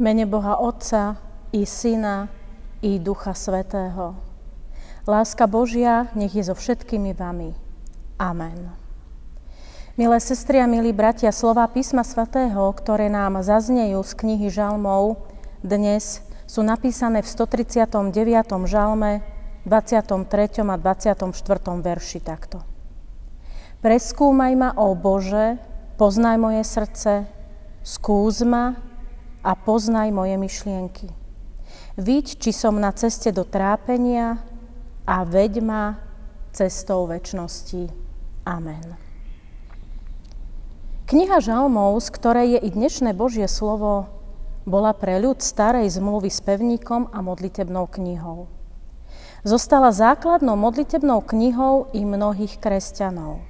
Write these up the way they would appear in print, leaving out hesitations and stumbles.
V mene Boha Otca i Syna i Ducha Svätého. Láska Božia nech je so všetkými vami. Amen. Milé sestry a milí bratia, slová písma svätého, ktoré nám zaznejú z knihy Žalmov, dnes sú napísané v 139. žalme, 23. a 24. verši takto. Preskúmaj ma, ó Bože, poznaj moje srdce, skús ma a poznaj moje myšlienky. Viď, či som na ceste do trápenia a veď ma cestou večnosti. Amen. Kniha Žalmov, z ktorej je i dnešné Božie slovo, bola pre ľud starej zmluvy s pevníkom a modlitebnou knihou. Zostala základnou modlitebnou knihou i mnohých kresťanov.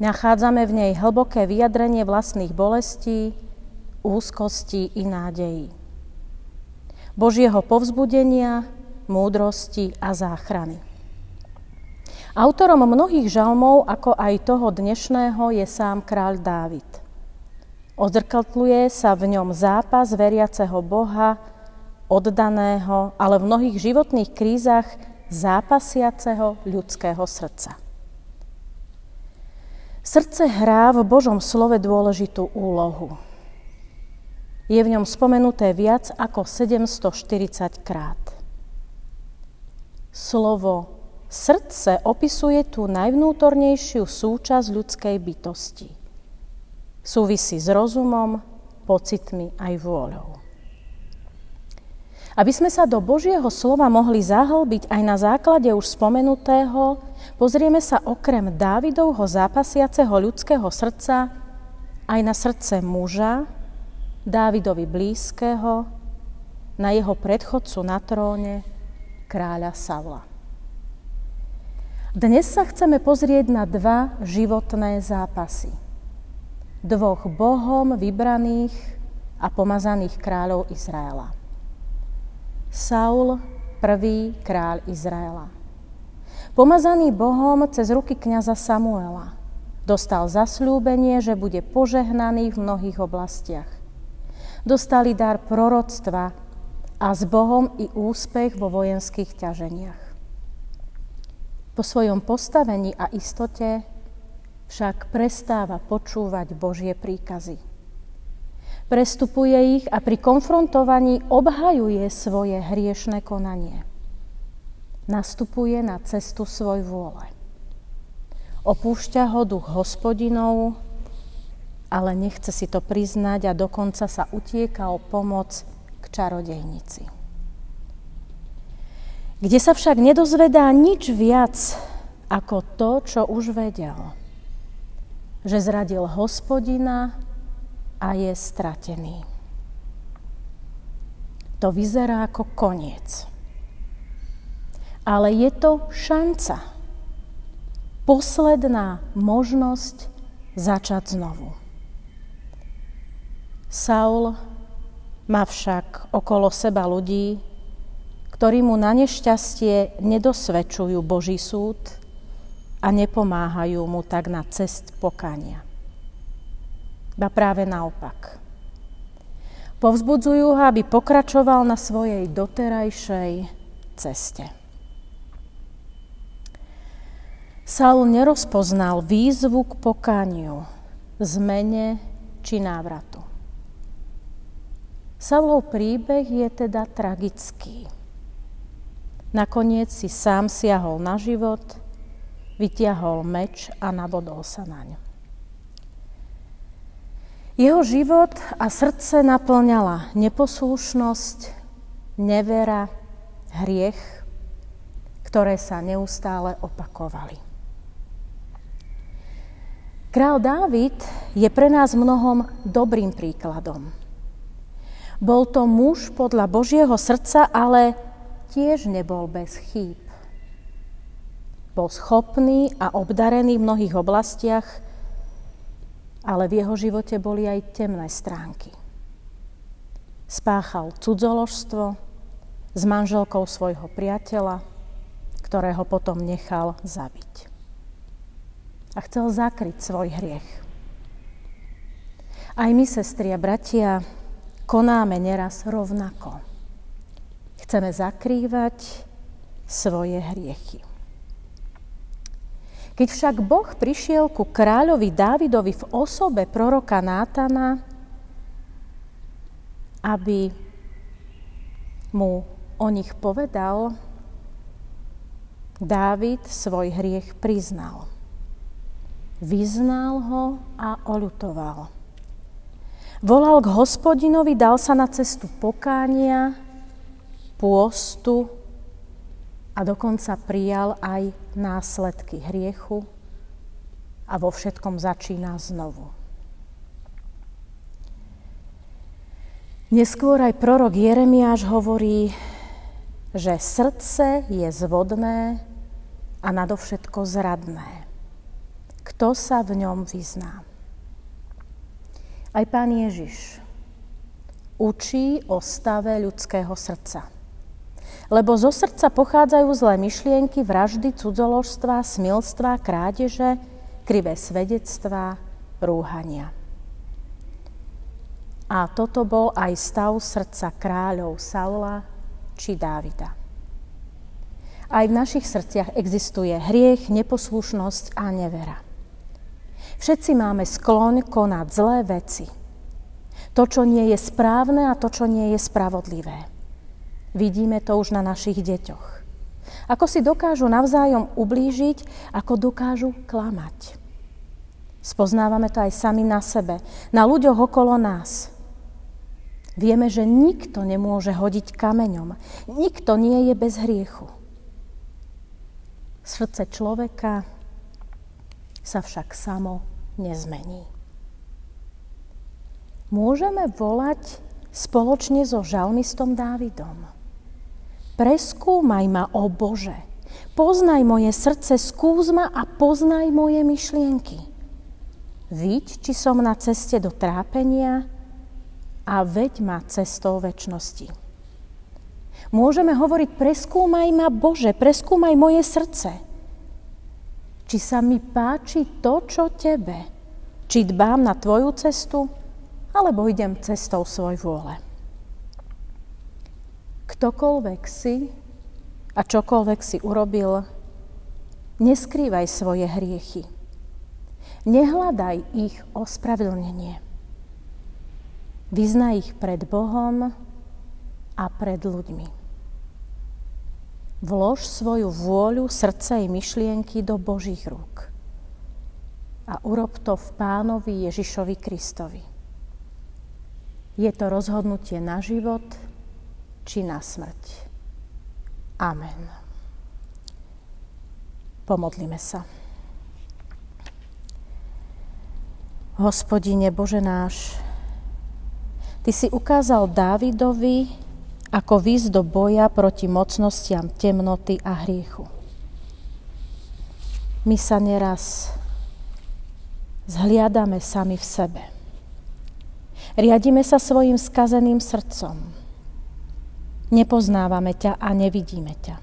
Nachádzame v nej hlboké vyjadrenie vlastných bolestí, úzkosti i nádejí, Božieho povzbudenia, múdrosti a záchrany. Autorom mnohých žalmov, ako aj toho dnešného, je sám kráľ Dávid. Odzrkadľuje sa v ňom zápas veriaceho Boha, oddaného, ale v mnohých životných krízach zápasiaceho ľudského srdca. Srdce hrá v Božom slove dôležitú úlohu. Je v ňom spomenuté viac ako 740 krát. Slovo srdce opisuje tú najvnútornejšiu súčasť ľudskej bytosti. Súvisí s rozumom, pocitmi aj vôľou. Aby sme sa do Božieho slova mohli zahlbiť aj na základe už spomenutého, pozrieme sa okrem Dávidovho zápasiaceho ľudského srdca aj na srdce muža, Dávidovi blízkeho, na jeho predchodcu na tróne, kráľa Saula. Dnes sa chceme pozrieť na dva životné zápasy. Dvoch Bohom vybraných a pomazaných kráľov Izraela. Saul, prvý kráľ Izraela. Pomazaný Bohom cez ruky kňaza Samuela, dostal zasľúbenie, že bude požehnaný v mnohých oblastiach. Dostali dar proroctva a s Bohom i úspech vo vojenských ťaženiach. Po svojom postavení a istote však prestáva počúvať Božie príkazy. Prestupuje ich a pri konfrontovaní obhajuje svoje hriešne konanie. Nastupuje na cestu svoj vôle. Opúšťa ho duch hospodinov, ale nechce si to priznať a dokonca sa utieka o pomoc k čarodejnici. Kde sa však nedozvedá nič viac ako to, čo už vedel. Že zradil hospodina a je stratený. To vyzerá ako koniec. Ale je to šanca, posledná možnosť začať znovu. Saul má však okolo seba ľudí, ktorí mu na nešťastie nedosvedčujú Boží súd a nepomáhajú mu tak na cest pokania. Ba práve naopak. Povzbudzujú ho, aby pokračoval na svojej doterajšej ceste. Saul nerozpoznal výzvu k pokániu, zmene či návratu. Saulov príbeh je teda tragický. Nakoniec si sám siahol na život, vytiahol meč a nabodol sa naň. Jeho život a srdce naplňala neposlušnosť, nevera, hriech, ktoré sa neustále opakovali. Kráľ Dávid je pre nás mnohom dobrým príkladom. Bol to muž podľa Božieho srdca, ale tiež nebol bez chýb. Bol schopný a obdarený v mnohých oblastiach, ale v jeho živote boli aj temné stránky. Spáchal cudzoložstvo s manželkou svojho priateľa, ktorého potom nechal zabiť. A chcel zakryť svoj hriech. Aj my, sestri a bratia, konáme neraz rovnako. Chceme zakrývať svoje hriechy. Keď však Boh prišiel ku kráľovi Dávidovi v osobe proroka Nátana, aby mu o nich povedal, Dávid svoj hriech priznal. Vyznal ho a oľutoval. Volal k Hospodinovi, dal sa na cestu pokánia, pôstu a dokonca prijal aj následky hriechu a vo všetkom začína znovu. Neskôr aj prorok Jeremiáš hovorí, že srdce je zvodné a nadovšetko zradné. Kto sa v ňom vyzná? Aj Pán Ježiš učí o stave ľudského srdca. Lebo zo srdca pochádzajú zlé myšlienky, vraždy, cudzoložstva, smilstva, krádeže, krivé svedectvá, rúhania. A toto bol aj stav srdca kráľov Saula či Dávida. Aj v našich srdciach existuje hriech, neposlušnosť a nevera. Všetci máme skloň konať zlé veci. To, čo nie je správne a to, čo nie je spravodlivé. Vidíme to už na našich deťoch. Ako si dokážu navzájom ublížiť, ako dokážu klamať. Spoznávame to aj sami na sebe, na ľuďoch okolo nás. Vieme, že nikto nemôže hodiť kameňom. Nikto nie je bez hriechu. Srdce človeka sa však samo nezmení. Môžeme volať spoločne so žalmistom Dávidom. Preskúmaj ma, ó Bože, poznaj moje srdce, skús ma a poznaj moje myšlienky. Viď, či som na ceste do trápenia a veď ma cestou večnosti. Môžeme hovoriť, preskúmaj ma, Bože, preskúmaj moje srdce. Či sa mi páči to, čo tebe, či dbám na tvoju cestu, alebo idem cestou svoj vôle. Ktokoľvek si a čokoľvek si urobil, neskrývaj svoje hriechy. Nehľadaj ich ospravedlnenie. Vyznaj ich pred Bohom a pred ľuďmi. Vlož svoju vôľu, srdce i myšlienky do Božích rúk. A urob to v Pánovi Ježišovi Kristovi. Je to rozhodnutie na život či na smrť. Amen. Pomodlíme sa. Hospodine Bože náš, Ty si ukázal Dávidovi, ako výjsť do boja proti mocnostiam temnoty a hriechu. My sa neraz zhliadame sami v sebe. Riadíme sa svojim skazeným srdcom. Nepoznávame ťa a nevidíme ťa.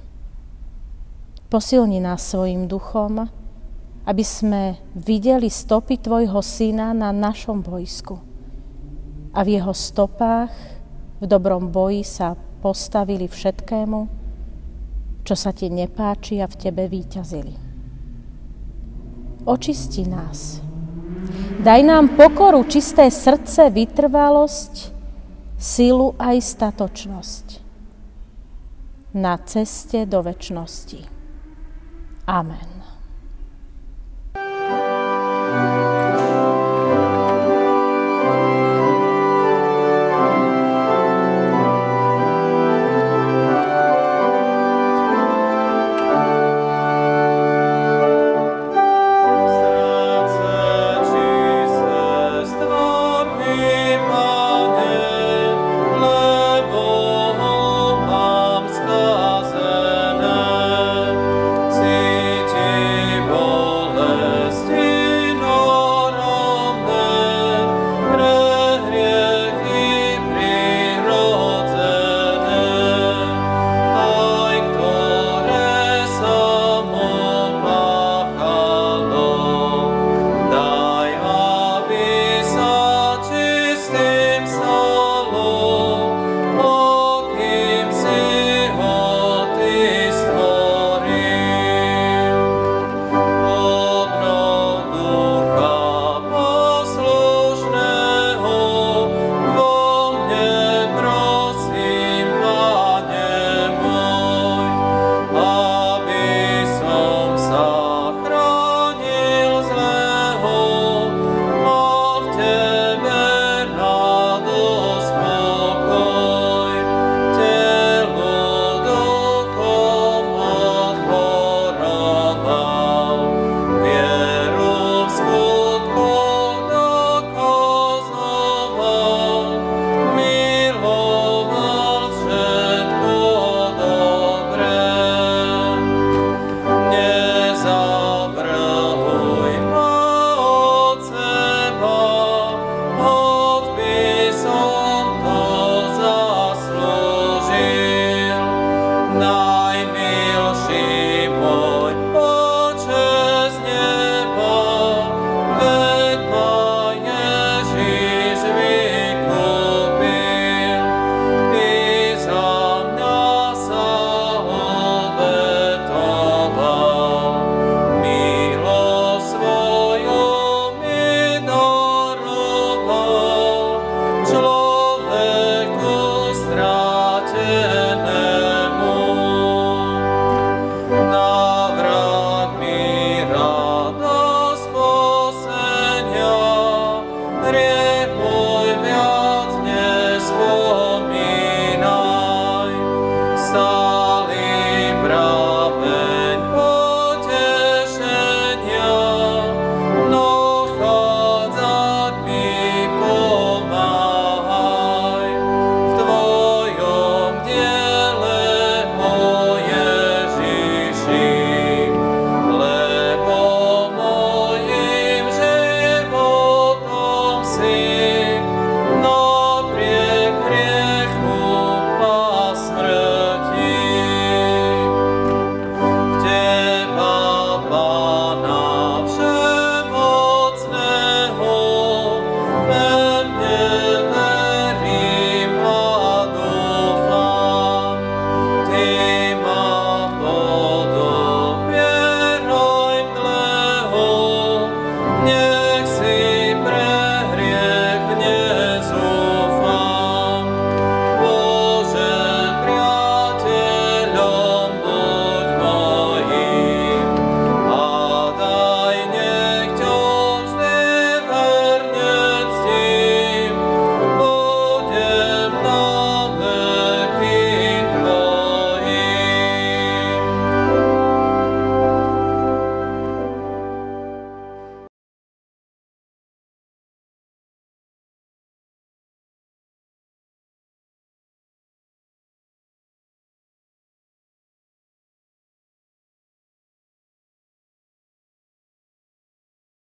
Posilni nás svojim duchom, aby sme videli stopy Tvojho Syna na našom bojsku. A v jeho stopách v dobrom boji sa postavili všetkému, čo sa ti nepáči a v tebe víťazili. Očisti nás. Daj nám pokoru, čisté srdce, vytrvalosť, silu aj statočnosť na ceste do večnosti. Amen.